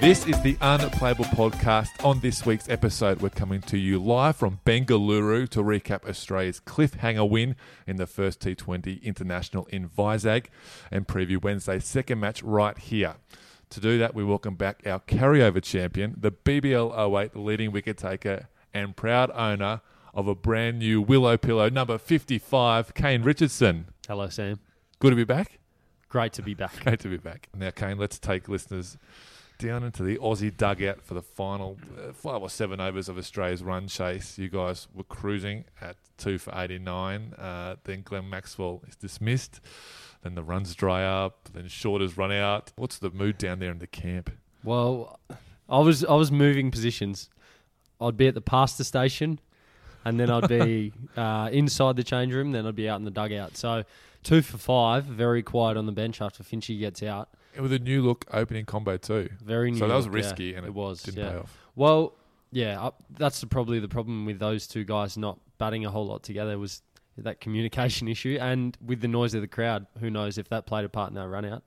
This is the Unplayable Podcast. On this week's episode, we're coming to you live from Bengaluru to recap Australia's cliffhanger win in the first T20 International in Vizag and preview Wednesday's second match right here. To do that, we welcome back our carryover champion, the BBL 08 leading wicket taker and proud owner of a brand new Willow Pillow, number 55, Kane Richardson. Hello, Sam. Good to be back. Great to be back. Great to be back. Now, Kane, let's take listeners down into the Aussie dugout for the final 5 or 7 overs of Australia's run chase. You guys were cruising at 2 for 89. Then Glenn Maxwell is dismissed. Then the runs dry up. Then Shorter's run out. What's the mood down there in the camp? Well, I was moving positions. I'd be at the pasta station, and then I'd be inside the change room. Then I'd be out in the dugout. So 2 for 5, very quiet on the bench after Finchie gets out. With a new look opening combo too. Very new. So that was risky, yeah, and it didn't pay off. Well, yeah, that's probably the problem with those two guys not batting a whole lot together was that communication issue, and with the noise of the crowd, who knows if that played a part in our run out.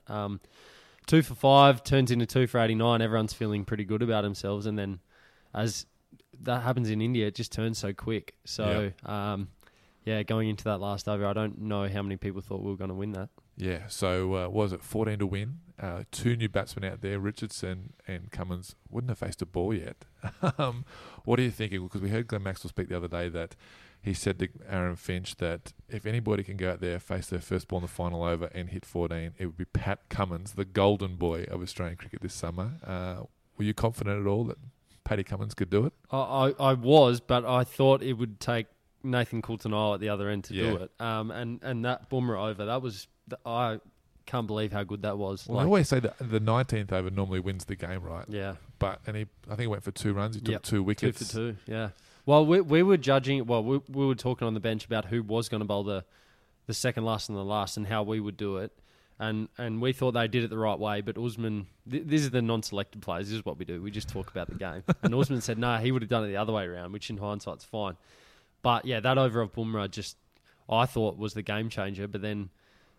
2 for 5 turns into 2 for 89. Everyone's feeling pretty good about themselves, and then as that happens in India, it just turns so quick. So, going into that last over, I don't know how many people thought we were going to win that. Yeah, so was it 14 to win? 2 new batsmen out there, Richardson and Cummins, wouldn't have faced a ball yet. What are you thinking? Because we heard Glenn Maxwell speak the other day that he said to Aaron Finch that if anybody can go out there, face their first ball in the final over and hit 14, it would be Pat Cummins, the golden boy of Australian cricket this summer. Were you confident at all that Paddy Cummins could do it? I was, but I thought it would take Nathan Coulter-Nile at the other end to do it. And that Bumrah over, that was... I can't believe how good that was. Well, I always say that the 19th over normally wins the game, right? Yeah. But I think he went for 2 runs. He took 2 wickets. 2 for 2, yeah. Well, we were judging... Well, we were talking on the bench about who was going to bowl the second last and the last and how we would do it. And we thought they did it the right way, but Usman... These are the non-selected players. This is what we do. We just talk about the game. And Usman said, no, he would have done it the other way around, which in hindsight's fine. But, yeah, that over of Bumrah just... I thought was the game changer, but then...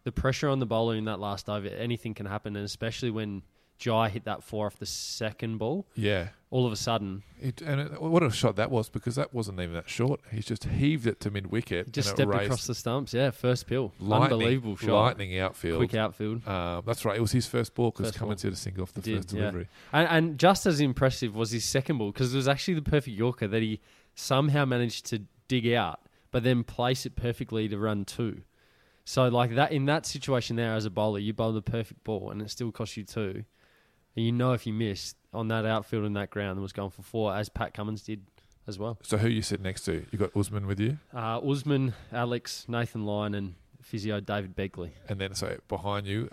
The pressure on the bowler in that last over, anything can happen, and especially when Jai hit that 4 off the second ball. Yeah. All of a sudden. What a shot that was, because that wasn't even that short. He's just heaved it to mid-wicket. Just stepped across the stumps, yeah, first pill. Unbelievable shot. Lightning outfield. Quick outfield. That's right, it was his first ball because Cummins hit a single off the first delivery. Yeah. And just as impressive was his second ball, because it was actually the perfect Yorker that he somehow managed to dig out, but then place it perfectly to run 2. So, like that, in that situation there as a bowler, you bowl the perfect ball and it still costs you 2. And you know if you miss on that outfield and that ground that was going for 4, as Pat Cummins did as well. So, who you sit next to? You got Usman with you? Usman, Alex, Nathan Lyon and physio David Begley. And then, so, behind you?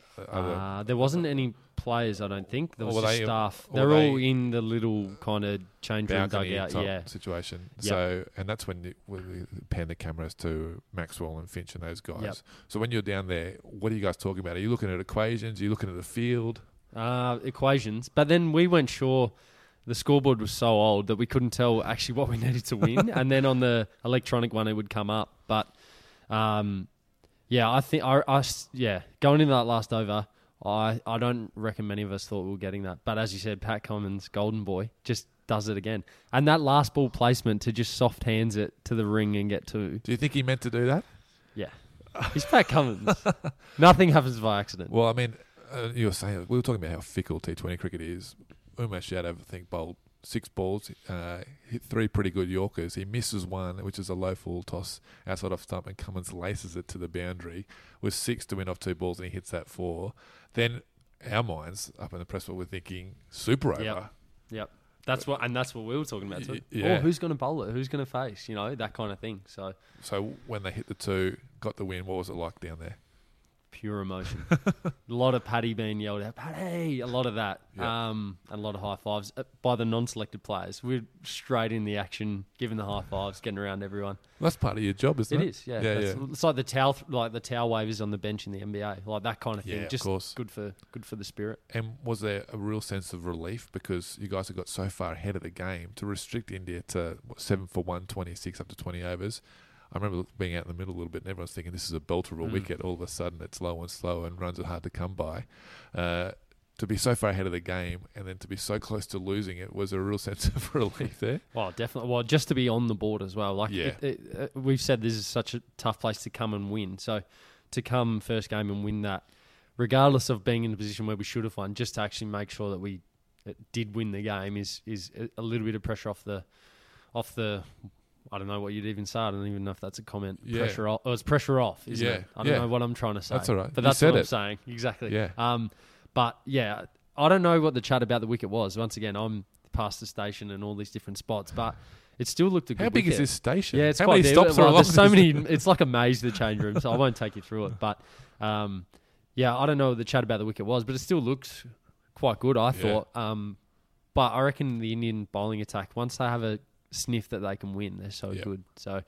There wasn't any players, I don't think. There was just staff. They're all in the little kind of change room dugout situation. Yep. So, and that's when we pan the cameras to Maxwell and Finch and those guys. Yep. So when you're down there, what are you guys talking about? Are you looking at equations? Are you looking at the field? Equations. But then we weren't sure. The scoreboard was so old that we couldn't tell actually what we needed to win. And then on the electronic one, it would come up. But... I think going into that last over, I don't reckon many of us thought we were getting that. But as you said, Pat Cummins, golden boy, just does it again. And that last ball placement to just soft hands it to the ring and get 2. Do you think he meant to do that? Yeah. He's Pat Cummins. Nothing happens by accident. Well, I mean, you were saying, we were talking about how fickle T20 cricket is. Umar Shadov, I think, bowled 6 balls, hit 3 pretty good Yorkers. He misses 1, which is a low full toss outside off stump, and Cummins laces it to the boundary with 6 to win off 2 balls, and he hits that 4. Then our minds up in the press were thinking super over. Yep. That's what we were talking about too. Yeah. Or who's going to bowl it? Who's going to face? You know, that kind of thing. So when they hit the two, got the win, what was it like down there? Pure emotion. A lot of Paddy being yelled out, Paddy! A lot of that. Yeah. A lot of high fives by the non-selected players. We're straight in the action, giving the high fives, getting around everyone. Well, that's part of your job, isn't it? It is, yeah. It's like the towel wavers on the bench in the NBA, like that kind of thing. Yeah, just of course. Good for the spirit. And was there a real sense of relief because you guys have got so far ahead of the game to restrict India to 7 for 126 up to 20 overs? I remember being out in the middle a little bit and everyone's thinking this is a belter of a wicket. All of a sudden it's low and slow and runs are hard to come by. To be so far ahead of the game and then to be so close to losing it was a real sense of relief there. Well, definitely. Well, just to be on the board as well. We've said this is such a tough place to come and win. So to come first game and win that, regardless of being in a position where we should have won, just to actually make sure that we did win the game is a little bit of pressure off the... I don't know what you'd even say. I don't even know if that's a comment. Yeah. Pressure off. Oh, it's pressure off, isn't it? I don't know what I'm trying to say. That's all right. But that's what I'm saying. Exactly. Yeah. But yeah, I don't know what the chat about the wicket was. Once again, I'm past the station and all these different spots, but it still looked a good wicket. How big is this station? Yeah, it's How quite many stops are along There's so many. It's like a maze, the change room, so I won't take you through it. But yeah, I don't know what the chat about the wicket was, but it still looked quite good, I thought. But I reckon the Indian bowling attack, once they have a sniff that they can win, they're so good, so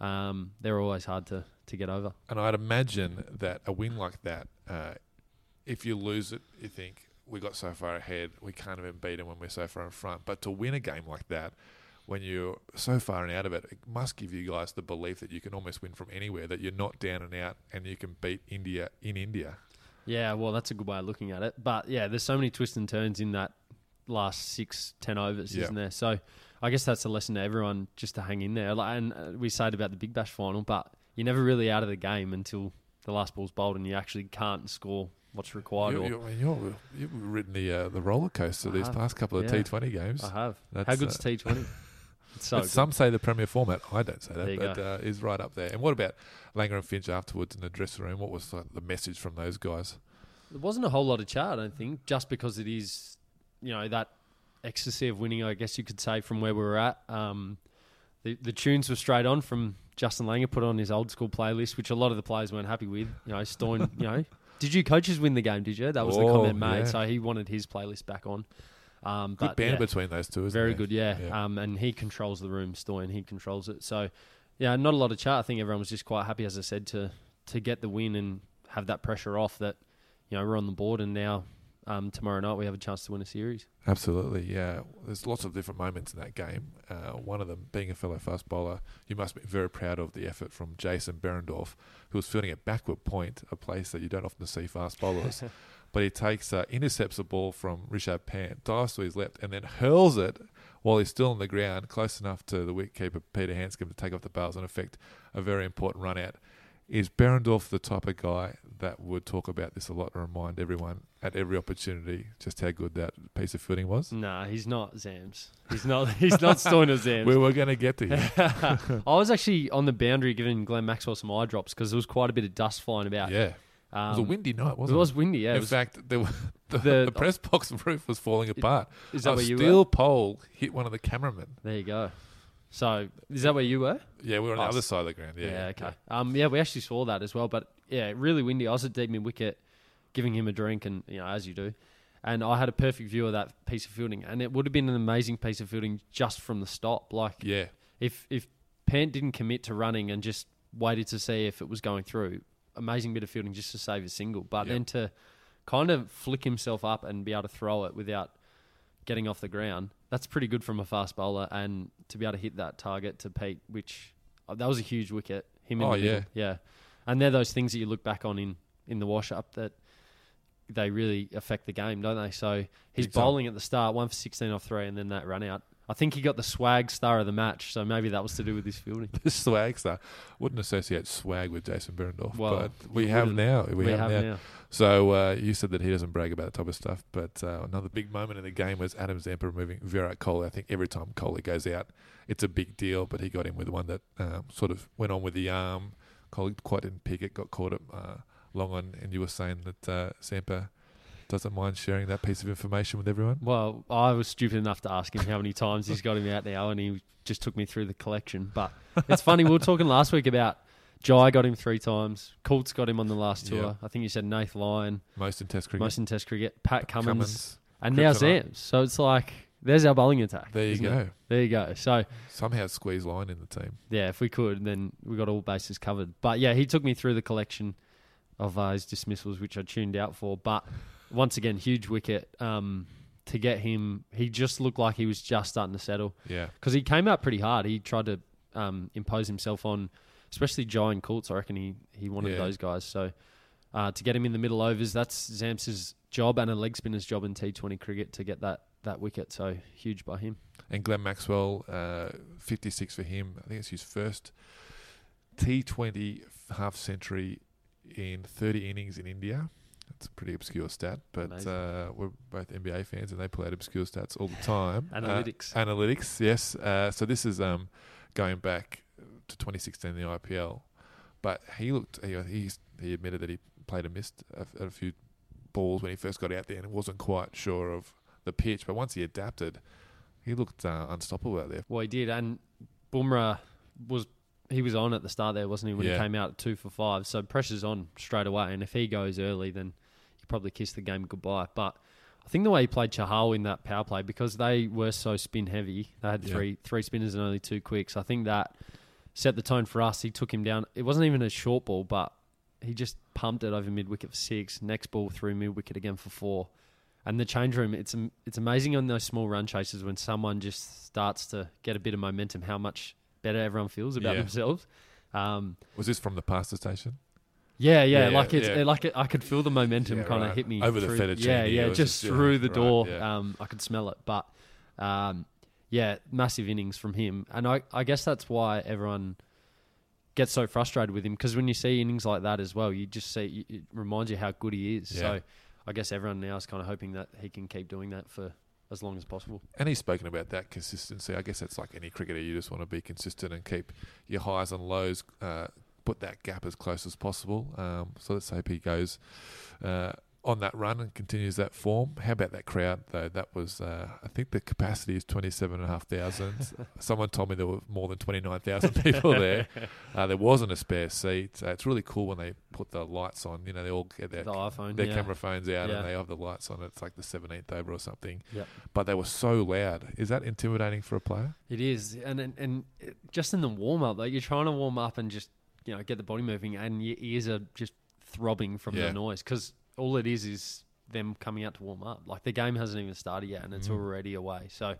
they're always hard to get over. And I'd imagine that a win like that, if you lose it you think we got so far ahead, we can't even beat them when we're so far in front, but to win a game like that when you're so far and out of it, it must give you guys the belief that you can almost win from anywhere, that you're not down and out and you can beat India in India. Yeah, well that's a good way of looking at it, but yeah, there's so many twists and turns in that last 6-10 overs, isn't there? So I guess that's a lesson to everyone, just to hang in there. Like, and we say it about the Big Bash final, but you're never really out of the game until the last ball's bowled and you actually can't score what's required. You've ridden the roller coaster these past couple of T20 games. I have. How good's T20? It's so good. Some say the premier format. I don't say that, but is right up there. And what about Langer and Finch afterwards in the dressing room? What was the message from those guys? There wasn't a whole lot of chat, I don't think, just because it is, that ecstasy of winning, I guess you could say, from where we were at. The tunes were straight on from Justin Langer, put on his old school playlist, which a lot of the players weren't happy with. Stoin, did you coaches win the game, did you? That was the comment made, so he wanted his playlist back on. Good band between those two, isn't Very there? Good, yeah. And he controls the room, Stoin, he controls it. So, yeah, not a lot of chat. I think everyone was just quite happy, as I said, to get the win and have that pressure off that, we're on the board and now... tomorrow night we have a chance to win a series. Absolutely, yeah. There's lots of different moments in that game. One of them being a fellow fast bowler, you must be very proud of the effort from Jason Behrendorff, who was fielding at backward point, a place that you don't often see fast bowlers. But he intercepts a ball from Rishabh Pant, dives to his left, and then hurls it while he's still on the ground, close enough to the wicketkeeper Peter Handscomb to take off the bails and effect a very important run out. Is Behrendorff the type of guy that would talk about this a lot and remind everyone at every opportunity just how good that piece of footing was? Nah, he's not Zams. He's not Stoinis Zams. We were going to get to him. I was actually on the boundary giving Glenn Maxwell some eye drops because there was quite a bit of dust flying about. Yeah. It was a windy night, wasn't it? It was windy, yeah. In fact, the press box roof was falling apart. Is that where you were? A steel pole hit one of the cameramen. There you go. So, is that where you were? Yeah, we were on the other side of the ground. Yeah, okay. Yeah, we actually saw that as well. But, yeah, really windy. I was at deep mid-wicket giving him a drink and, as you do. And I had a perfect view of that piece of fielding. And it would have been an amazing piece of fielding just from the stop. Like, yeah, if Pant didn't commit to running and just waited to see if it was going through, amazing bit of fielding just to save a single. But then to kind of flick himself up and be able to throw it without getting off the ground, that's pretty good from a fast bowler, and to be able to hit that target to Pete, which that was a huge wicket. Him in the middle. Yeah. And they're those things that you look back on in the wash-up that they really affect the game, don't they? So he's bowling at the start, 1 for 16 off 3, and then that run out. I think he got the swag star of the match, so maybe that was to do with his fielding. The swag star. Wouldn't associate swag with Jason Behrendorff, well, but we have now. We have now. So you said that he doesn't brag about that type of stuff, but another big moment in the game was Adam Zampa removing Virat Kohli. I think every time Kohli goes out, it's a big deal, but he got in with one that sort of went on with the arm. Kohli quite didn't pick it, got caught up long on, and you were saying that Zampa doesn't mind sharing that piece of information with everyone. Well, I was stupid enough to ask him how many times he's got him out now, and he just took me through the collection. But it's funny, we were talking last week about Jai got him 3 times. Coult's got him on the last tour. Yeah. I think you said Nathan Lyon. Most in Test cricket. Pat Cummins. And now Zampa. So it's like, there's our bowling attack. There you go. There you go. So somehow squeeze Lyon in the team. Yeah, if we could, then we got all bases covered. But yeah, he took me through the collection of his dismissals, which I tuned out for. But once again, huge wicket to get him. He just looked like he was just starting to settle. Yeah. Because he came out pretty hard. He tried to impose himself on... especially Jai and Coults, I reckon he wanted those guys. So to get him in the middle overs, that's Zamps' job and a leg spinner's job in T20 cricket to get that wicket. So huge by him. And Glenn Maxwell, 56 for him. I think it's his first T20 half century in 30 innings in India. That's a pretty obscure stat, but we're both NBA fans and they pull out obscure stats all the time. Analytics, yes. So this is going back to 2016 in the IPL, but he looked. He admitted that he played and missed a few balls when he first got out there, and wasn't quite sure of the pitch. But once he adapted, he looked unstoppable out there. Well, he did, and Bumrah was on at the start there, wasn't he? When he came out 2 for 5, so pressure's on straight away. And if he goes early, then he probably kissed the game goodbye. But I think the way he played Chahal in that power play, because they were so spin heavy, they had three spinners and only 2 quicks. I think that set the tone for us. He took him down. It wasn't even a short ball, but he just pumped it over mid-wicket for 6. Next ball through mid-wicket again for 4. And the change room, it's amazing on those small run chases when someone just starts to get a bit of momentum, how much better everyone feels about themselves. Was this from the pasta station? Yeah. I could feel the momentum kind of hit me. Over the fettuccine. Yeah, just through the door. Right, yeah. I could smell it. But... massive innings from him. And I guess that's why everyone gets so frustrated with him, because when you see innings like that as well, you just see it reminds you how good he is. Yeah. So I guess everyone now is kind of hoping that he can keep doing that for as long as possible. And he's spoken about that consistency. I guess that's like any cricketer. You just want to be consistent and keep your highs and lows, put that gap as close as possible. So let's hope he goes... on that run and continues that form. How about that crowd, though? That was, I think the capacity is 27,500. Someone told me there were more than 29,000 people there. There wasn't a spare seat. It's really cool when they put the lights on. You know, they all get their iPhone, their camera phones out and they have the lights on. It's like the 17th over or something. Yep. But they were so loud. Is that intimidating for a player? It is. And just in the warm-up, like you're trying to warm up and just, you know, get the body moving and your ears are just throbbing from the noise, because... all it is them coming out to warm up. Like, the game hasn't even started yet, and it's already away. So,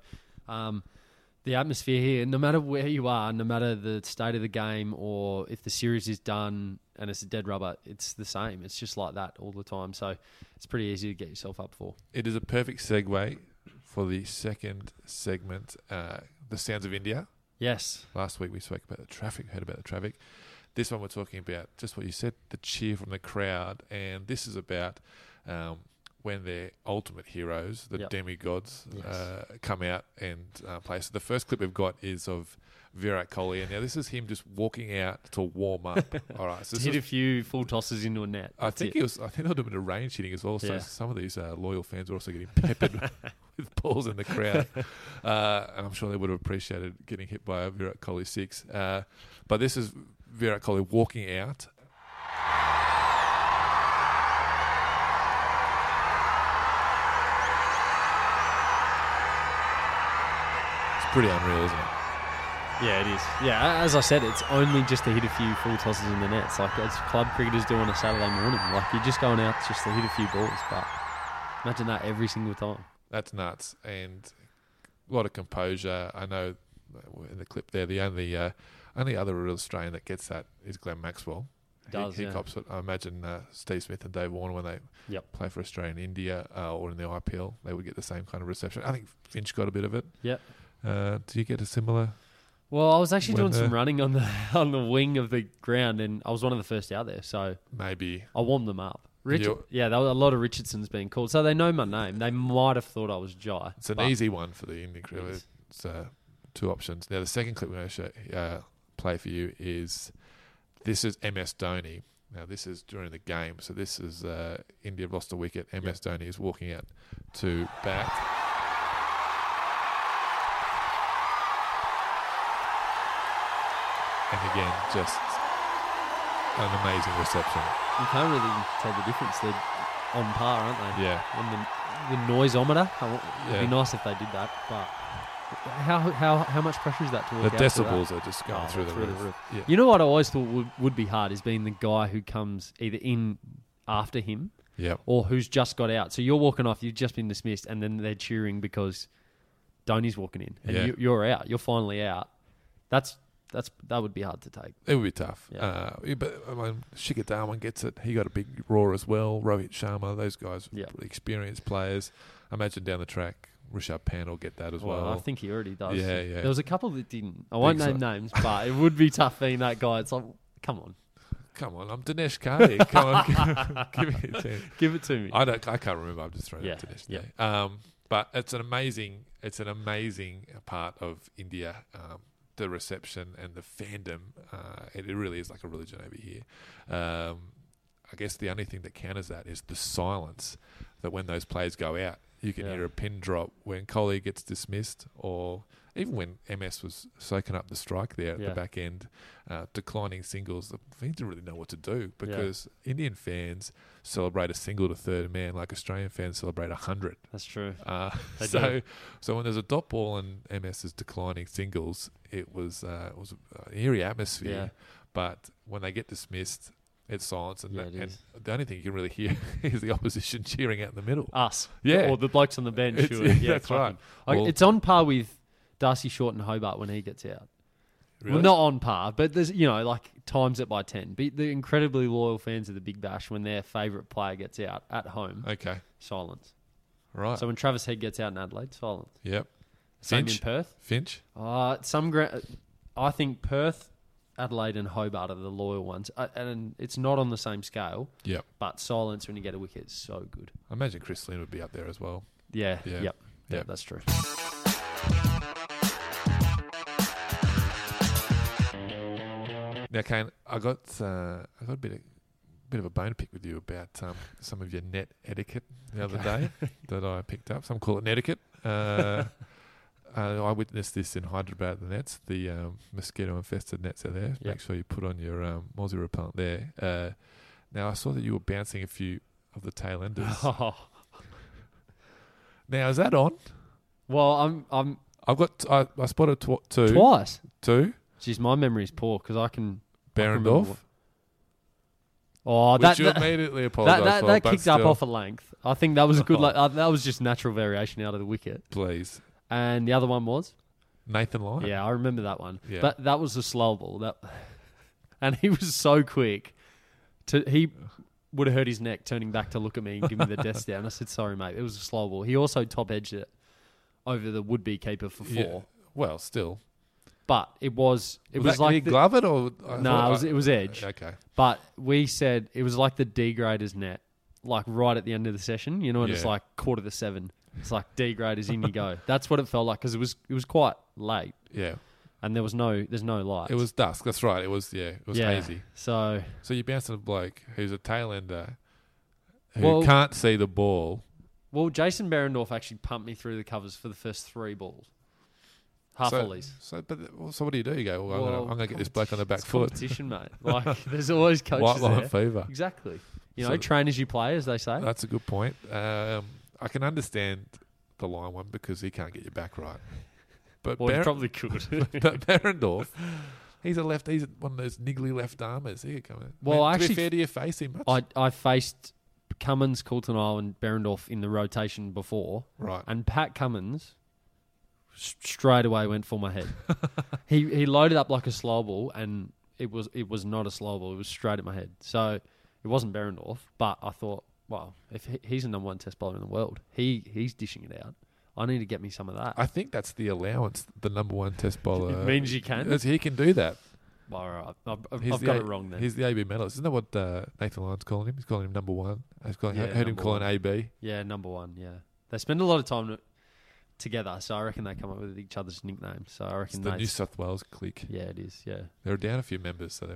the atmosphere here, no matter where you are, no matter the state of the game or if the series is done and it's a dead rubber, it's the same. It's just like that all the time. So, it's pretty easy to get yourself up for. It is a perfect segue for the second segment, the Sounds of India. Yes. Last week we spoke about the traffic, heard about the traffic. This one we're talking about, just what you said, the cheer from the crowd. And this is about when their ultimate heroes, the demigods, come out and play. So the first clip we've got is of Virat Kohli. And now this is him just walking out to warm up. All right, so hit a few full tosses into a net. I think there'll be a bit of range hitting as well. So some of these loyal fans are also getting peppered with balls in the crowd. And I'm sure they would have appreciated getting hit by a Virat Kohli 6. But this is... Virat Kohli walking out. It's pretty unreal, isn't it? Yeah, it is. Yeah, as I said, it's only just to hit a few full tosses in the net. It's like as club cricketers do on a Saturday morning. Like, you're just going out just to hit a few balls. But imagine that every single time. That's nuts. And a lot of composure. I know in the clip there, the only other real Australian that gets that is Glenn Maxwell. He cops it. I imagine Steve Smith and Dave Warner, when they play for Australia in India or in the IPL, they would get the same kind of reception. I think Finch got a bit of it. Yep. Do you get a similar? Well, I was actually doing some running on the wing of the ground, and I was one of the first out there, so maybe I warmed them up. There were a lot of Richardsons being called, so they know my name. They might have thought I was Jai. It's an easy one for the Indian crew. It's 2 options. Now the second clip we're going to show. Play for you is this is MS Dhoni. Now, this is during the game. So this is India have lost a wicket. MS Dhoni is walking out to bat. And again, just an amazing reception. You can't really tell the difference. They're on par, aren't they? Yeah. And the noisometer, it'd be nice if they did that, but... How much pressure is that to work out? The decibels are just going through the roof. Yeah. You know what I always thought would be hard is being the guy who comes either in after him or who's just got out. So you're walking off, you've just been dismissed, and then they're cheering because Dhoni's walking in. And you're out. You're finally out. That would be hard to take. It would be tough. Yeah. But I mean, Shikhar Dhawan gets it. He got a big roar as well. Rohit Sharma, those guys are experienced players. Imagine down the track, Rishabh Pant will get that as well. I think he already does. Yeah, yeah. There was a couple that didn't. I won't name names, but it would be tough being that guy. It's like, come on, I'm Dinesh Kay. Come on, give it to me. I can't remember. I'm just throwing out Dinesh. Yeah. But it's an amazing part of India. The reception and the fandom. It really is like a religion over here. I guess the only thing that counters that is the silence. That when those players go out, you can hear a pin drop when Kohli gets dismissed, or even when MS was soaking up the strike there at the back end, declining singles. They didn't really know what to do because Indian fans celebrate a single to third man like Australian fans celebrate 100. That's true. So when there's a dot ball and MS is declining singles, it was an eerie atmosphere. Yeah. But when they get dismissed, it's silence, and the only thing you can really hear is the opposition cheering out in the middle. Us. Yeah. Or the blokes on the bench. That's right. Well, it's on par with Darcy Short and Hobart when he gets out. Really? Well, not on par, but there's, times it by 10. But the incredibly loyal fans of the Big Bash, when their favourite player gets out at home, silence. Right. So when Travis Head gets out in Adelaide, silence. Yep. Same in Perth. Finch? I think Perth, Adelaide and Hobart are the loyal ones, and it's not on the same scale. Yeah. But silence when you get a wicket is so good. I imagine Chris Lynn would be up there as well. Yeah. Yeah. Yeah, that's true. Now, Kane, I got a bit of a bone to pick with you about some of your net etiquette the other day that I picked up. Some call it netiquette. I witnessed this in Hyderabad, the nets, the mosquito-infested nets are there. Yep. Make sure you put on your mosquito repellent there. Now, I saw that you were bouncing a few of the tail enders. Oh. Now, is that on? Well, I spotted two. Twice? Two. Jeez, my memory's poor because I can... Behrendorff? Which you immediately apologise for. That kicked up off a length. I think that was a good... that was just natural variation out of the wicket. Please. And the other one was? Nathan Lyon. Yeah, I remember that one. Yeah. That was a slow ball. And he was so quick. He would have hurt his neck turning back to look at me and give me the death down. I said, sorry, mate. It was a slow ball. He also top-edged it over the would-be keeper for 4. Yeah. Well, still. But it was like... Did he glove it or... it was edge. Okay. But we said it was like the D-graders net, like right at the end of the session. You know, and it's like 6:45. It's like degraders in you go. That's what it felt like because it was quite late. Yeah, and there's no light. It was dusk. That's right. It was hazy. So you bounced on a bloke who's a tail ender who can't see the ball. Well, Jason Behrendorff actually pumped me through the covers for the first 3 balls. Half ollies. So what do? You go, I'm going to get this bloke on the back foot. Competition, mate. Like there's always coaches. White line fever. Exactly. Train as you play, as they say. That's a good point. I can understand the Lyon one because he can't get your back right. But he probably could. But Behrendorff, he's one of those niggly left armers. He could come in. Well, I mean, to be fair, do you face him much? I faced Cummins, Coulter-Nile and Behrendorff in the rotation before. Right. And Pat Cummins straight away went for my head. He loaded up like a slow ball and it was not a slow ball. It was straight at my head. So it wasn't Behrendorff, but I thought, well, if he's the number 1 test bowler in the world, he's dishing it out. I need to get me some of that. I think that's the allowance, the number 1 test bowler. It means you can? He can do that. Well, all right. I've got it wrong then. He's the AB medalist. Isn't that what Nathan Lyon's calling him? He's calling him number 1. I've heard him calling AB. Yeah, number 1, yeah. They spend a lot of time together, so I reckon they come up with each other's nicknames. So I reckon it's the New South Wales clique. Yeah, it is. Yeah, they're down a few members, so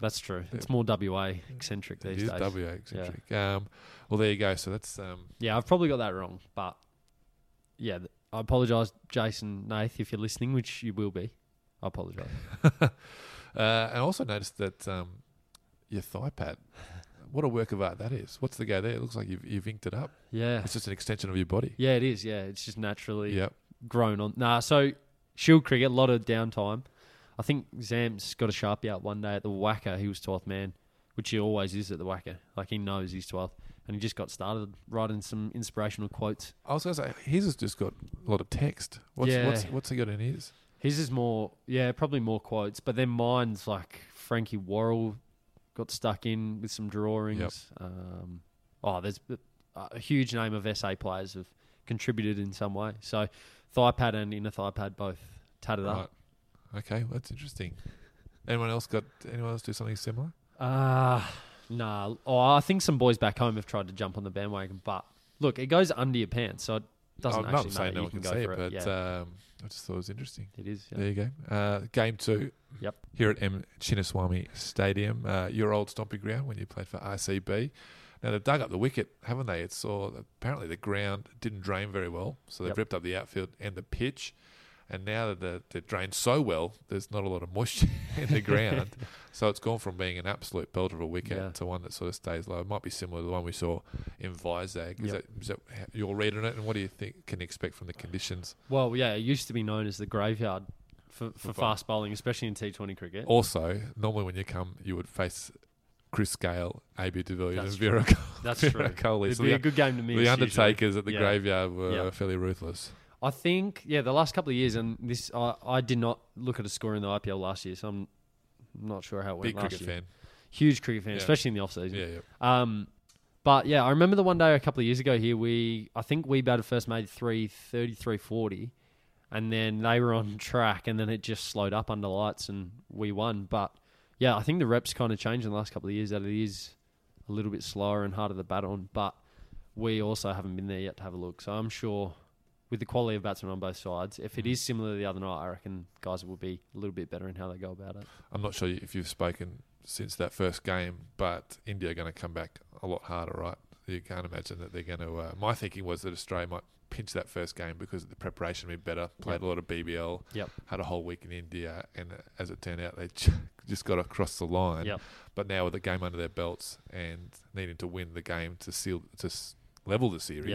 that's true. It's more WA eccentric these days. It is WA eccentric. Yeah. Well, there you go. So that's yeah, I've probably got that wrong, but yeah, I apologise, Jason, Nath, if you're listening, which you will be. I apologise. I also noticed that your thigh pad. What a work of art that is. What's the go there? It looks like you've inked it up. Yeah. It's just an extension of your body. Yeah, it is. Yeah, it's just naturally grown on. Nah, so Shield cricket, a lot of downtime. I think Zam's got a sharpie out one day at the Wacker. He was 12th man, which he always is at the Wacker. Like, he knows he's 12th. And he just got started writing some inspirational quotes. I was going to say, his has just got a lot of text. What's he got in his? His is more, probably more quotes. But then mine's like Frankie Worrell. Got stuck in with some drawings. Yep. There's a huge name of SA players have contributed in some way. So thigh pad and inner thigh pad both tatted up. Okay, well, that's interesting. Anyone else do something similar? No. I think some boys back home have tried to jump on the bandwagon, but look, it goes under your pants, so it doesn't actually matter. I'm not saying no one can see it, but I just thought it was interesting. It is. Yeah. There you go. Game 2. Yep. Here at M Chinaswamy Stadium, your old stomping ground when you played for RCB. Now they've dug up the wicket, haven't they? Apparently the ground didn't drain very well, so they've ripped up the outfield and the pitch. And now that they're drained so well, there's not a lot of moisture in the ground. So it's gone from being an absolute belter of a wicket to one that sort of stays low. It might be similar to the one we saw in Vizag. Is that your read on it? And what do you think can you expect from the conditions? Well, yeah, it used to be known as the graveyard for fast bowling, especially in T20 cricket. Also, normally when you come, you would face Chris Gayle, A.B. de Villiers and Virat Kohli. That's true. It'd be a good game to miss. The undertakers at the graveyard were fairly ruthless. I think, the last couple of years, and this I did not look at a score in the IPL last year, so I'm not sure how it went last year. Big cricket fan. Huge cricket fan, especially in the off-season. Yeah. But, yeah, I remember the one day a couple of years ago here, I think we batted first, made 3:33:40, and then they were on track, and then it just slowed up under lights, and we won. But, yeah, I think the reps kind of changed in the last couple of years, that it is a little bit slower and harder to bat on, but we also haven't been there yet to have a look, so I'm sure... With the quality of batsmen on both sides, if it is similar to the other night, I reckon guys will be a little bit better in how they go about it. I'm not sure if you've spoken since that first game, but India are going to come back a lot harder, right? You can't imagine that they're going to... my thinking was that Australia might pinch that first game because the preparation would be better, played a lot of BBL, had a whole week in India, and as it turned out, they just got across the line. Yep. But now with the game under their belts and needing to win the game to level the series...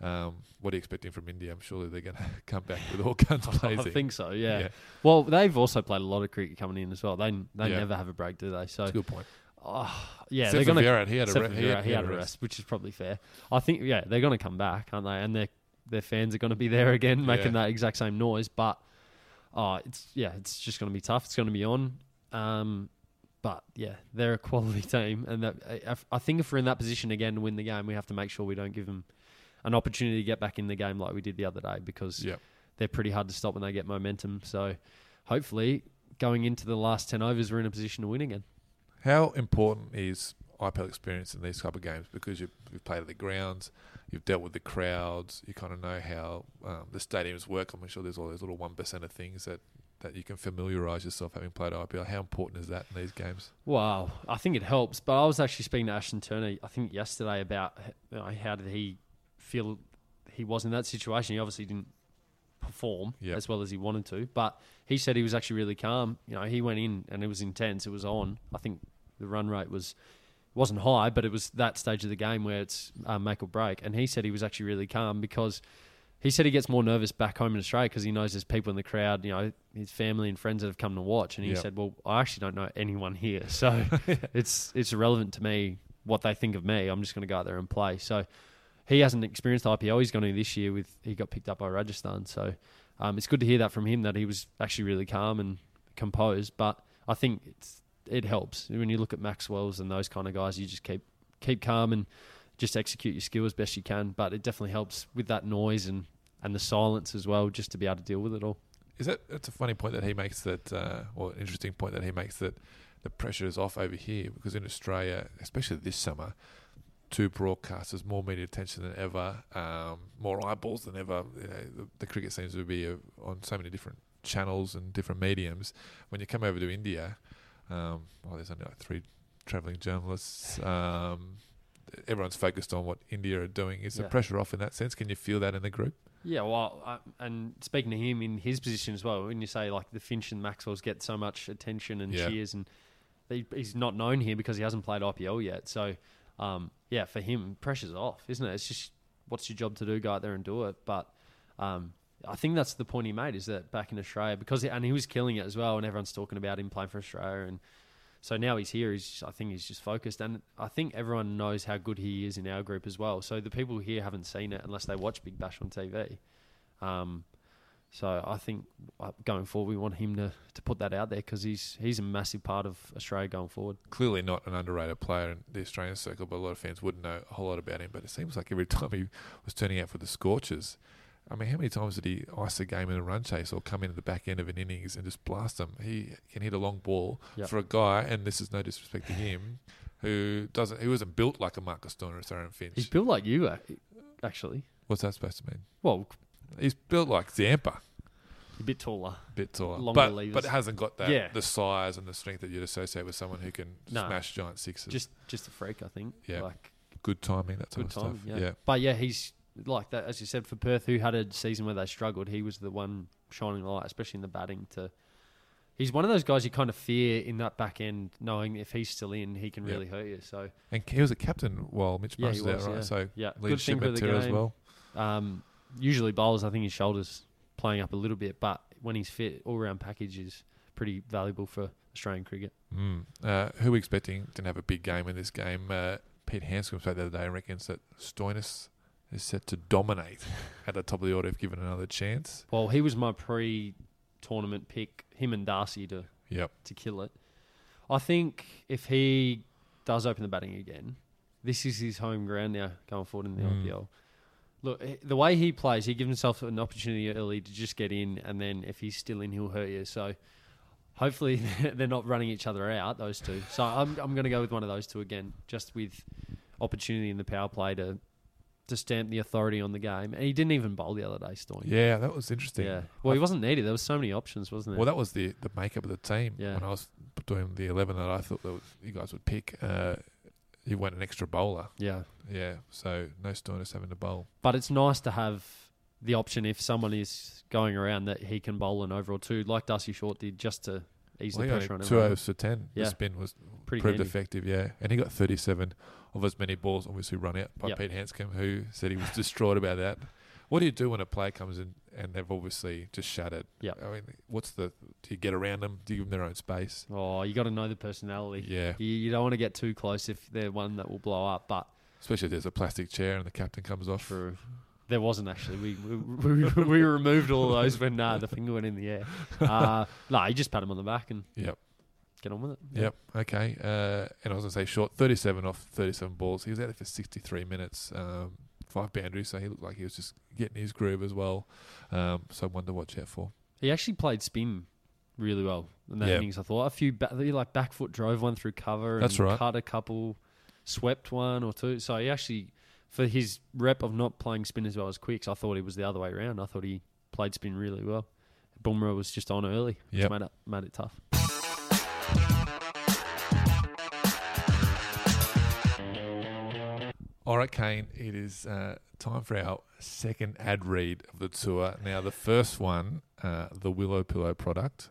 Yep. What are you expecting from India? I'm sure they're going to come back with all guns blazing. I think so, yeah. Well, they've also played a lot of cricket coming in as well. They never have a break, do they? So that's a good point. Except they're going to. He had a rest, which is probably fair. I think they're going to come back, aren't they? And their fans are going to be there again, making that exact same noise. But it's just going to be tough. It's going to be on. But yeah, they're a quality team, and I think if we're in that position again to win the game, we have to make sure we don't give them an opportunity to get back in the game like we did the other day, because they're pretty hard to stop when they get momentum. So hopefully going into the last 10 overs, we're in a position to win again. How important is IPL experience in these type of games? Because you've played at the grounds, you've dealt with the crowds, you kind of know how the stadiums work. I'm sure there's all those little 1% of things that you can familiarise yourself having played IPL. How important is that in these games? Wow, I think it helps. But I was actually speaking to Ashton Turner, I think yesterday, about how did he... feel he was in that situation. He obviously didn't perform as well as he wanted to, but he said he was actually really calm. He went in and it was intense. It was on. I think the run rate wasn't high, but it was that stage of the game where it's make or break. And he said he was actually really calm because he said he gets more nervous back home in Australia because he knows there's people in the crowd, his family and friends that have come to watch. And he said, well, I actually don't know anyone here. So it's irrelevant to me what they think of me. I'm just going to go out there and play. So he hasn't experienced IPL. He's gone in this year he got picked up by Rajasthan. So it's good to hear that from him, that he was actually really calm and composed. But I think it helps. When you look at Maxwell's and those kind of guys, you just keep calm and just execute your skill as best you can. But it definitely helps with that noise and the silence as well, just to be able to deal with it all. That's a funny point that he makes an interesting point that he makes, that the pressure is off over here, because in Australia, especially this summer, to broadcasters, more media attention than ever, more eyeballs than ever. You know, the cricket seems to be on so many different channels and different mediums. When you come over to India, there's only like 3 travelling journalists. Everyone's focused on what India are doing. Is the pressure off in that sense? Can you feel that in the group? Yeah, well, and speaking to him in his position as well, when you say like the Finch and Maxwells get so much attention and cheers, and he's not known here because he hasn't played IPL yet. So, for him, pressure's off, isn't it? It's just, what's your job to do? Go out there and do it. But I think that's the point he made, is that back in Australia, because he was killing it as well, and everyone's talking about him playing for Australia, and so now he's here. I think he's just focused, and I think everyone knows how good he is in our group as well. So the people here haven't seen it unless they watch Big Bash on TV. So I think going forward, we want him to put that out there, because he's a massive part of Australia going forward. Clearly not an underrated player in the Australian circle, but a lot of fans wouldn't know a whole lot about him. But it seems like every time he was turning out for the Scorchers, I mean, how many times did he ice a game in a run chase or come into the back end of an innings and just blast them? He can hit a long ball for a guy, and this is no disrespect to him, who wasn't built like a Marcus Stoinis or Aaron Finch. He's built like you, actually. What's that supposed to mean? Well, he's built like Zampa. A bit taller. Longer levers. But it hasn't got that the size and the strength that you'd associate with someone who can smash giant sixes. Just a freak, I think. Yeah. Like, good timing, that sort of stuff. Yeah. But yeah, he's... like that, as you said, for Perth, who had a season where they struggled, he was the one shining light, especially in the batting. He's one of those guys you kind of fear in that back end, knowing if he's still in, he can really hurt you. So, and he was a captain while Mitch Marsh was there, right? Yeah. So leadership good thing for the game as well. Usually bowlers, I think his shoulder's playing up a little bit, but when he's fit, all-round package is pretty valuable for Australian cricket. Who are we expecting? Didn't have a big game in this game. Peter Handscomb spoke the other day and reckons that Stoinis is set to dominate at the top of the order if given another chance. Well, he was my pre-tournament pick, him and Darcy to kill it. I think if he does open the batting again, this is his home ground now going forward in the IPL. Look, the way he plays, he gives himself an opportunity early to just get in, and then if he's still in, he'll hurt you. So hopefully they're not running each other out, those two. So I'm going to go with one of those two again, just with opportunity in the power play to stamp the authority on the game. And he didn't even bowl the other day, Storm. Yeah, that was interesting. Yeah. Well, he wasn't needed. There was so many options, wasn't there? Well, that was the makeup of the team. Yeah. When I was doing the 11 that I thought that you guys would pick, you went an extra bowler. Yeah. Yeah, so no Stoinis having to bowl. But it's nice to have the option if someone is going around that he can bowl an over or two, like Darcy Short did, just to ease the pressure on him. 2 overs for 10. Yeah. The spin was proved effective, and he got 37 of as many balls obviously run out by Pete Handscomb, who said he was distraught about that. What do you do when a player comes in and they've obviously just shattered? Yeah. I mean, do you get around them? Do you give them their own space? Oh, you got to know the personality. Yeah. You don't want to get too close if they're one that will blow up, but especially if there's a plastic chair and the captain comes off. True. There wasn't actually. We removed all of those when the finger went in the air. You just pat him on the back and get on with it. Yep. Okay. And I was going to say Short, 37 off 37 balls. He was out there for 63 minutes, 5 boundaries, so he looked like he was just getting his groove as well. So one to watch out for. He actually played spin really well in that innings, I thought. A few, back foot drove one through cover. That's right. Cut a couple, swept one or two. So he actually, for his rep of not playing spin as well as quicks, I thought he was the other way around. I thought he played spin really well. Bumrah was just on early, which made it tough. All right, Kane, it is time for our second ad read of the tour. Now, the first one, the Willow Pillow product,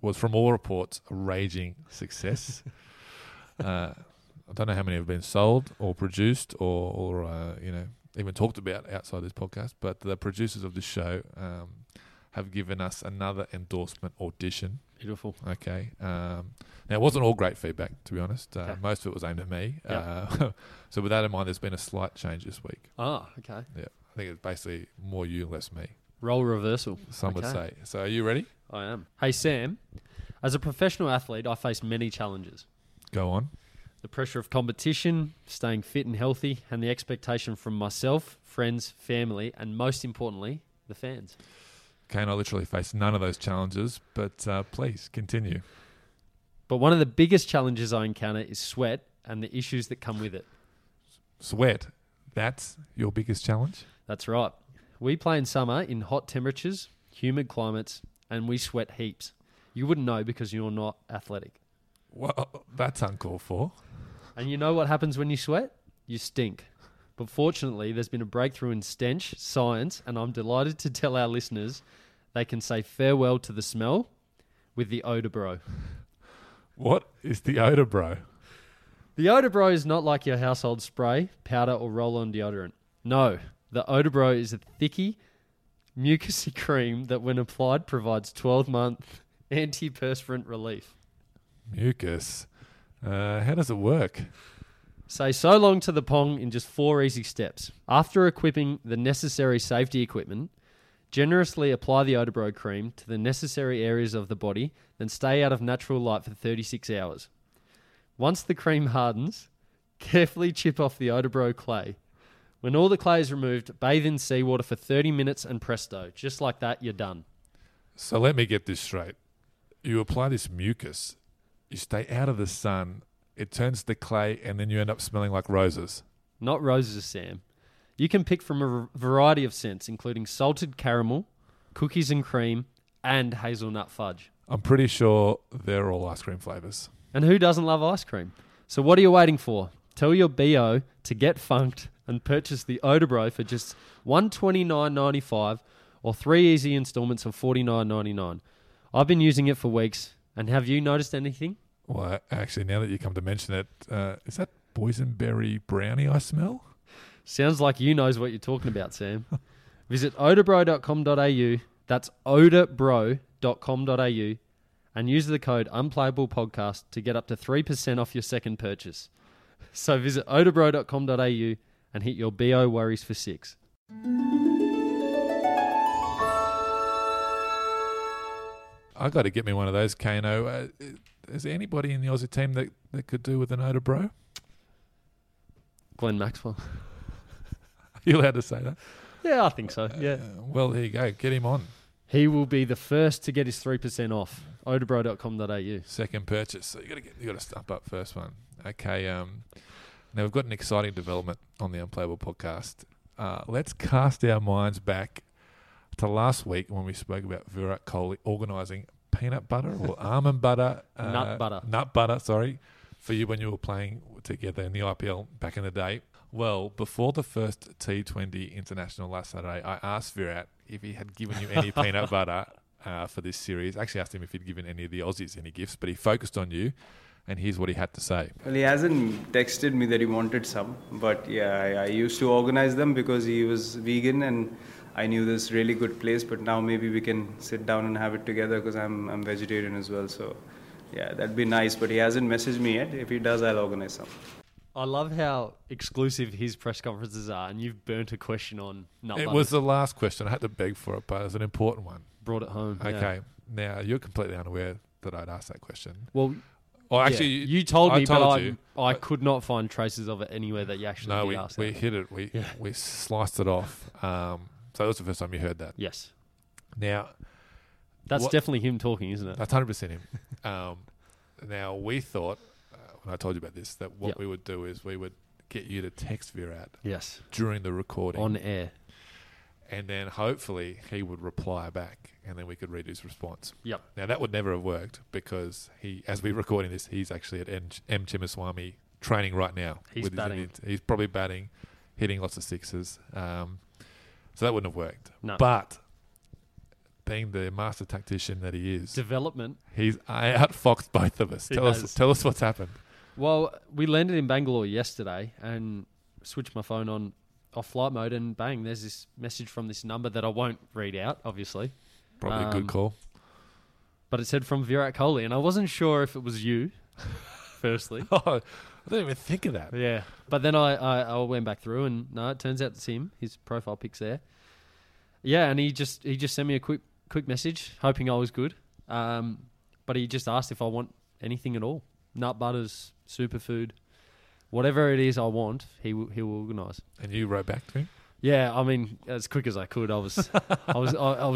was from all reports a raging success. I don't know how many have been sold or produced or even talked about outside this podcast, but the producers of the show have given us another endorsement audition. Beautiful. Okay. Now, it wasn't all great feedback, to be honest. Most of it was aimed at me. So with that in mind, there's been a slight change this week. Ah, okay. Yeah. I think it's basically more you, less me. Role reversal. Some would say. So are you ready? I am. Hey, Sam. As a professional athlete, I face many challenges. Go on. The pressure of competition, staying fit and healthy, and the expectation from myself, friends, family, and most importantly, the fans. Kane, I literally face none of those challenges, but please continue. But one of the biggest challenges I encounter is sweat and the issues that come with it. sweat, that's your biggest challenge? That's right. We play in summer in hot temperatures, humid climates, and we sweat heaps. You wouldn't know because you're not athletic. Well, that's uncalled for. And you know what happens when you sweat? You stink. But fortunately, there's been a breakthrough in stench science, and I'm delighted to tell our listeners they can say farewell to the smell with the Odabro. What is the Odabro? The Odabro is not like your household spray, powder, or roll-on deodorant. No, the Odabro is a thicky, mucousy cream that, when applied, provides 12-month antiperspirant relief. Mucus. How does it work? Say so long to the pong in just 4 easy steps. After equipping the necessary safety equipment, generously apply the Odabro cream to the necessary areas of the body, then stay out of natural light for 36 hours. Once the cream hardens, carefully chip off the Odabro clay. When all the clay is removed, bathe in seawater for 30 minutes and presto. Just like that, you're done. So let me get this straight. You apply this mucus, you stay out of the sun, it turns to clay, and then you end up smelling like roses. Not roses, Sam. You can pick from a variety of scents, including salted caramel, cookies and cream, and hazelnut fudge. I'm pretty sure they're all ice cream flavours. And who doesn't love ice cream? So what are you waiting for? Tell your BO to get funked and purchase the Odabro for just $129.95 or 3 easy instalments of $49.99. I've been using it for weeks, and have you noticed anything? Well, actually, now that you come to mention it, is that boysenberry brownie I smell? Sounds like you knows what you're talking about, Sam. Visit odabro.com.au, that's odabro.com.au, and use the code UnplayablePodcast to get up to 3% off your second purchase. So visit odabro.com.au and hit your BO worries for 6. I got to get me one of those, Kano. Is there anybody in the Aussie team that could do with an Odabro? Glenn Maxwell. Are you allowed to say that? Yeah, I think so. Yeah. Well, there you go. Get him on. He will be the first to get his 3% off. Odabro.com.au. Second purchase. So you got to stump up first one. Okay. Now we've got an exciting development on the Unplayable Podcast. Let's cast our minds back to last week when we spoke about Virat Kohli organising peanut butter or almond butter. Nut butter, for you when you were playing together in the IPL back in the day. Well, before the first T20 international last Saturday, I asked Virat if he had given you any peanut butter for this series. I actually asked him if he'd given any of the Aussies any gifts, but he focused on you, and here's what he had to say. Well, he hasn't texted me that he wanted some, but yeah, I used to organise them because he was vegan and I knew this really good place, but now maybe we can sit down and have it together because I'm vegetarian as well. So, yeah, that'd be nice. But he hasn't messaged me yet. If he does, I'll organise some. I love how exclusive his press conferences are, and you've burnt a question on nut butter. It was the last question. I had to beg for it, but it was an important one. Brought it home. Okay. Yeah. Now, you're completely unaware that I'd asked that question. Well, actually, yeah, you told me, I could not find traces of it anywhere that you actually asked. No, we hid it. We sliced it off. So that was the first time you heard that. Yes. Now, that's definitely him talking, isn't it? That's 100% him. Now, we thought, when I told you about this, that what we would do is we would get you to text Virat. Yes. During the recording. On air. And then hopefully he would reply back and then we could read his response. Yep. Now, that would never have worked because he, as we're recording this, he's actually at M Chinaswamy training right now. He's batting. He's probably batting, hitting lots of sixes. So that wouldn't have worked. No. But being the master tactician that he is. Development. He's outfoxed both of us. Tell us what's happened. Well, we landed in Bengaluru yesterday and switched my phone on off flight mode and bang, there's this message from this number that I won't read out, obviously. Probably a good call. But it said from Virat Kohli, and I wasn't sure if it was you, firstly. Oh, I didn't even think of that. Yeah. But then I went back through and no, it turns out it's him. His profile pic's there. Yeah, and he just sent me a quick message, hoping I was good. But he just asked if I want anything at all. Nut butters, superfood, whatever it is I want, he will organise. And you wrote back to him? Yeah, I mean, as quick as I could. I was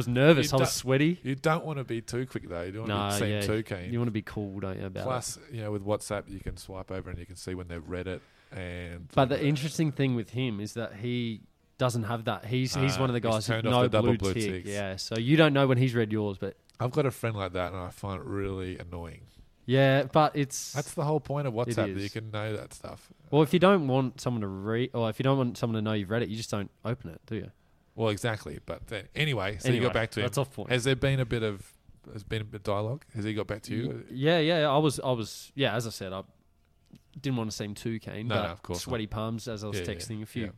nervous. I was sweaty. You don't want to be too quick though. You don't want to seem too keen. You want to be cool, don't you? Plus, you know, with WhatsApp, you can swipe over and you can see when they've read it. And but the interesting thing with him is that he doesn't have that. He's one of the guys with no blue tick. Yeah, so you don't know when he's read yours, but I've got a friend like that, and I find it really annoying. Yeah, but that's the whole point of WhatsApp, that you can know that stuff. Well, if you don't want someone to read, or if you don't want someone to know you've read it, you just don't open it, do you? Well, exactly. But then, anyway, you got back to him. That's off point. Has there been a bit of dialogue? Has he got back to you? Yeah. I was, as I said, I didn't want to seem too keen. No, of course. Sweaty palms as I was texting a few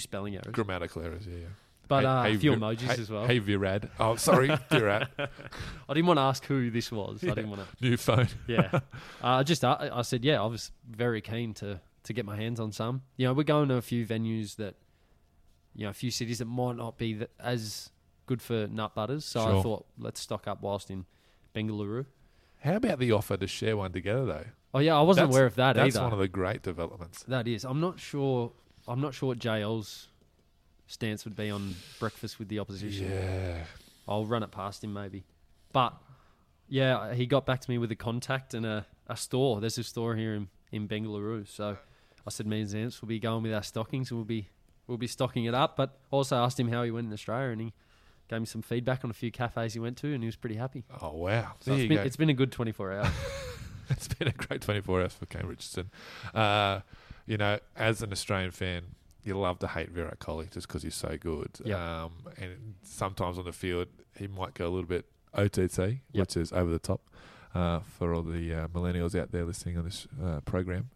spelling errors, grammatical errors. Yeah. But a few emojis as well. Hey, Virat. Oh, sorry, Virat. I didn't want to ask who this was. Yeah. I didn't want to... New phone. Yeah. I said, I was very keen to get my hands on some. You know, we're going to a few venues that, you know, a few cities that might not be as good for nut butters. So sure. I thought, let's stock up whilst in Bengaluru. How about the offer to share one together, though? Oh, yeah, I wasn't aware of that either. That's one of the great developments. That is. I'm not sure what JL's... stance would be on breakfast with the opposition. Yeah, I'll run it past him maybe. But yeah, he got back to me with a contact and a store. There's a store here in Bengaluru. So I said, me and Zance will be going with our stockings. We'll be stocking it up. But also asked him how he went in Australia, and he gave me some feedback on a few cafes he went to, and he was pretty happy. Oh wow! So it's been a good 24 hours. It's been a great 24 hours for Kane Richardson. You know, as an Australian fan, you love to hate Virat Kohli just because he's so good. Yep. And sometimes on the field, he might go a little bit OTT, which is over the top, for all the millennials out there listening on this program.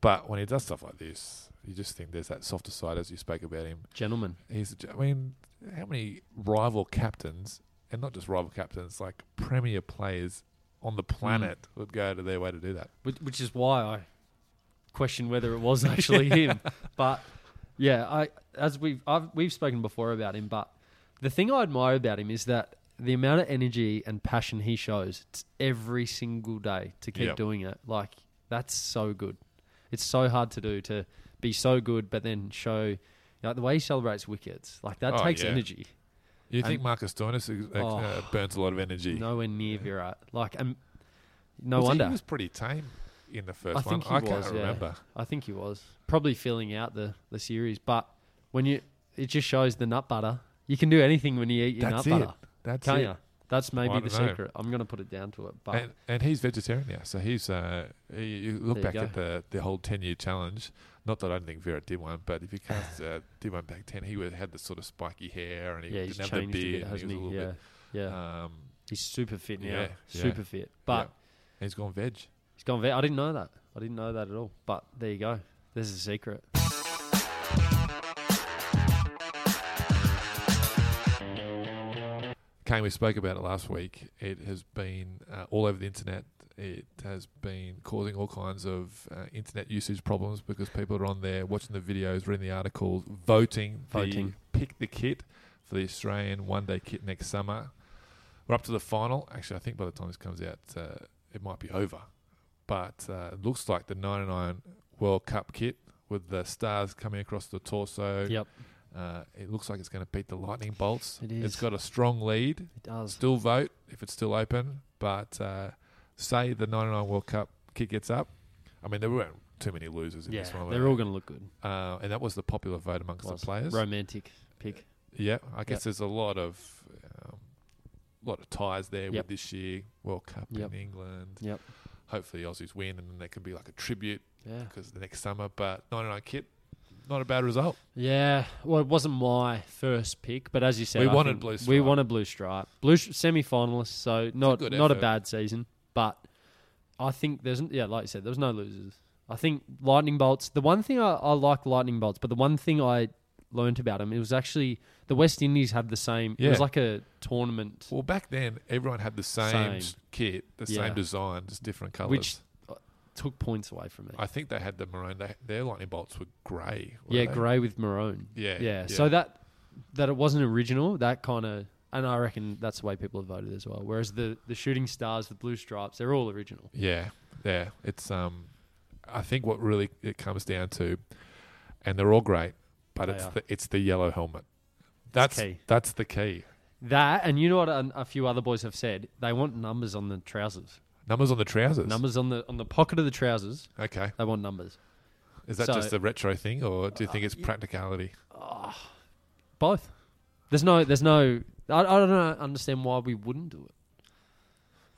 But when he does stuff like this, you just think there's that softer side, as you spoke about him. Gentleman. How many rival captains, and not just rival captains, like premier players on the planet would go to their way to do that? Which is why I question whether it was actually him, but yeah, we've spoken before about him, but the thing I admire about him is that the amount of energy and passion he shows, it's every single day to keep doing it. Like, that's so good. It's so hard to do, to be so good but then show, you know, the way he celebrates wickets, like that takes energy. You think Marcus Stoinis burns a lot of energy? Nowhere near Virat. Like, no wonder. He was pretty tame in the first one. I can't remember. I think he was probably filling out the series, but when it just shows the nut butter. You can do anything when you eat your nut butter. That's it. That's maybe the secret. I'm going to put it down to it. But and he's vegetarian now, so he's. You look back at the whole 10-year challenge. Not that I don't think Virat did one, but if you cast did one back 10, he had the sort of spiky hair and he didn't have the beard. Hasn't he? Yeah. He's super fit now. Yeah, super fit, but he's gone veg. I didn't know that. I didn't know that at all. But there you go. There's a secret. Kane, we spoke about it last week. It has been all over the internet. It has been causing all kinds of internet usage problems because people are on there watching the videos, reading the articles, voting. Pick the kit for the Australian one-day kit next summer. We're up to the final. Actually, I think by the time this comes out, it might be over. But it looks like the 99 World Cup kit with the stars coming across the torso. Yep. It looks like it's going to beat the lightning bolts. It is. It's got a strong lead. It does. Still vote if it's still open. But say the 99 World Cup kit gets up. I mean, there weren't too many losers in this one. They're all going to look good. And that was the popular vote amongst the players. Romantic pick. Yeah. I guess there's a lot of ties there with this year. World Cup in England. Yep. Hopefully the Aussies win, and then that could be like a tribute because the next summer. But 99 kit, not a bad result. Yeah. Well, it wasn't my first pick, but as you said, I wanted blue stripe. We wanted blue stripe. Blue semi-finalists, so not a bad season. But I think like you said, there was no losers. I think lightning bolts. The one thing I like lightning bolts, but the one thing I learnt about them, it was actually the West Indies had the same. Yeah. It was like a tournament. Well, back then everyone had the same. Kit, the same design, just different colours, which took points away from me. I think they had the maroon. Their lightning bolts were grey. Grey with maroon. Yeah. So that it wasn't original. That kind of, and I reckon that's the way people have voted as well. Whereas the shooting stars, the blue stripes, they're all original. Yeah. It's I think what really it comes down to, and they're all great. But it's the yellow helmet. That's the key. That, and you know what a few other boys have said? They want numbers on the trousers. Numbers on the pocket of the trousers. Okay. They want numbers. Is that just a retro thing, or do you think it's practicality? Both. There's no. I don't understand why we wouldn't do it.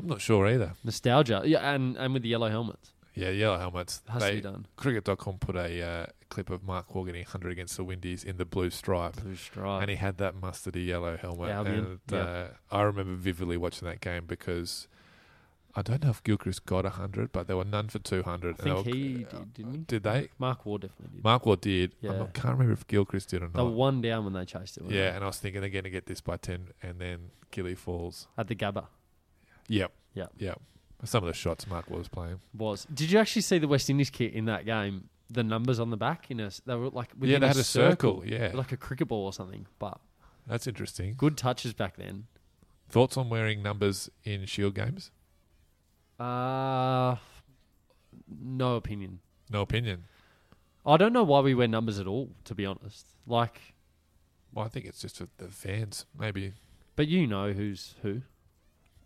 I'm not sure either. Nostalgia, yeah, and with the yellow helmets. Yeah, yellow helmets. Has to be done. Cricket.com put a clip of Mark Waugh getting 100 against the Windies in the blue stripe. And he had that mustardy yellow helmet. I remember vividly watching that game because I don't know if Gilchrist got 100, but there were none for 200. I think he did, didn't he? Did they? Mark Waugh definitely did. Mark Waugh did. Yeah. I can't remember if Gilchrist did or not. They were one down when they chased it. Yeah, and I was thinking they're going to get this by 10, and then Gilly falls. At the Gabba. Yep. Some of the shots Mark was playing. Did you actually see the West Indies kit in that game? The numbers on the back, they were like within they had a circle, like a cricket ball or something. But that's interesting. Good touches back then. Thoughts on wearing numbers in Shield games? No opinion. No opinion. I don't know why we wear numbers at all, to be honest. I think it's just for the fans, maybe. But you know who's who.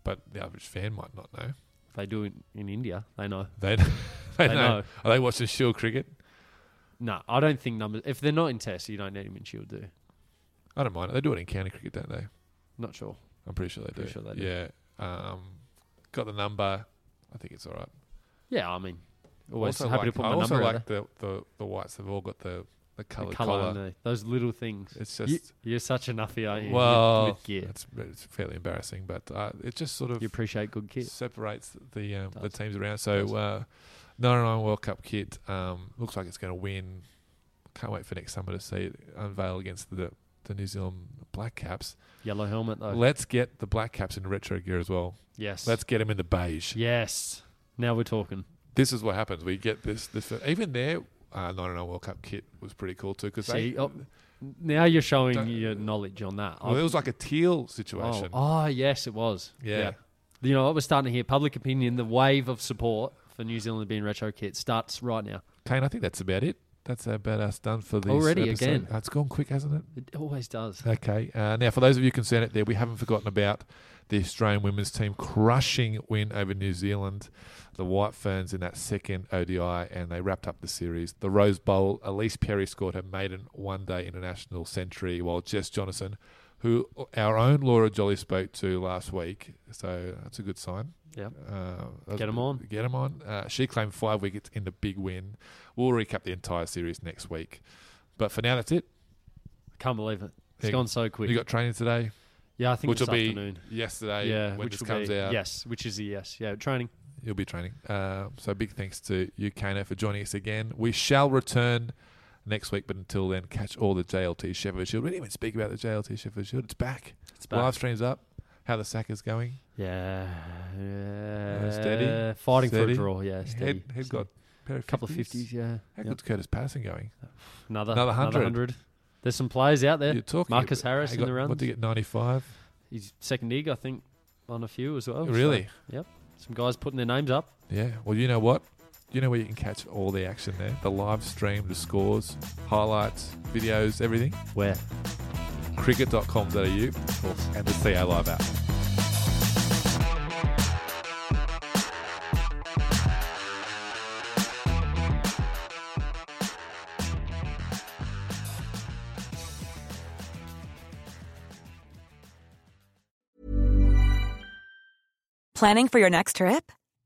But the average fan might not know. They do in India. They know. They know. Are they watching Shield cricket? No, I don't think numbers. If they're not in Test, you don't need them in Shield, do? I don't mind. They do it in county cricket, don't they? Not sure. I'm pretty sure they do. Yeah. Got the number. I think it's all right. Yeah, I mean, always happy to put my number. I also like the whites. They've all got the coloured collar. Those little things. It's just... You're such a nuffy, aren't you? Well, with gear. It's fairly embarrassing, but it just sort of... You appreciate good kit. Separates the teams around. So, 99 World Cup kit. Looks like it's going to win. Can't wait for next summer to see it unveil against the New Zealand Black Caps. Yellow helmet, though. Let's get the Black Caps in retro gear as well. Yes. Let's get them in the beige. Yes. Now we're talking. This is what happens. We get this even there... 99 World Cup kit was pretty cool too. Cause now you're showing your knowledge on that. Well, it was like a teal situation. Oh yes, it was. Yeah. You know what we're starting to hear? Public opinion, the wave of support for New Zealand being retro kit starts right now. Kane, I think that's about it. That's about us done for this already episode. Again. It's gone quick, hasn't it? It always does. Okay. Now, for those of you concerned out there, we haven't forgotten about the Australian women's team crushing win over New Zealand. The White Ferns in that second ODI, and they wrapped up the series. The Rose Bowl, Elise Perry scored her maiden one-day international century, while Jess Jonasson, who our own Laura Jolly spoke to last week, so that's a good sign. Yeah, get them on. She claimed 5 wickets in the big win. We'll recap the entire series next week. But for now, that's it. I can't believe it. It's gone so quick. You got training today? Yeah, I think this afternoon. Yesterday, when this comes out. Yes, which is training. You'll be training. So big thanks to you, Kano, for joining us again. We shall return next week, but until then, catch all the JLT Sheffield Shield. We didn't even speak about the JLT Sheffield Shield. It's back. Live stream's up. How the sack is going. Yeah. Steady. Fighting for a draw, yeah. Steady. Head got a couple of 50s, yeah. How good's Curtis Patterson going? Another 100. There's some players out there. You're talking Marcus Harris in the runs. What did he get, 95? He's second dig, I think, on a few as well. Really? So, yep. Some guys putting their names up. Yeah. Well, you know what? You know where you can catch all the action there? The live stream, the scores, highlights, videos, everything? Where? Cricket.com.au and the CA Live app. Planning for your next trip?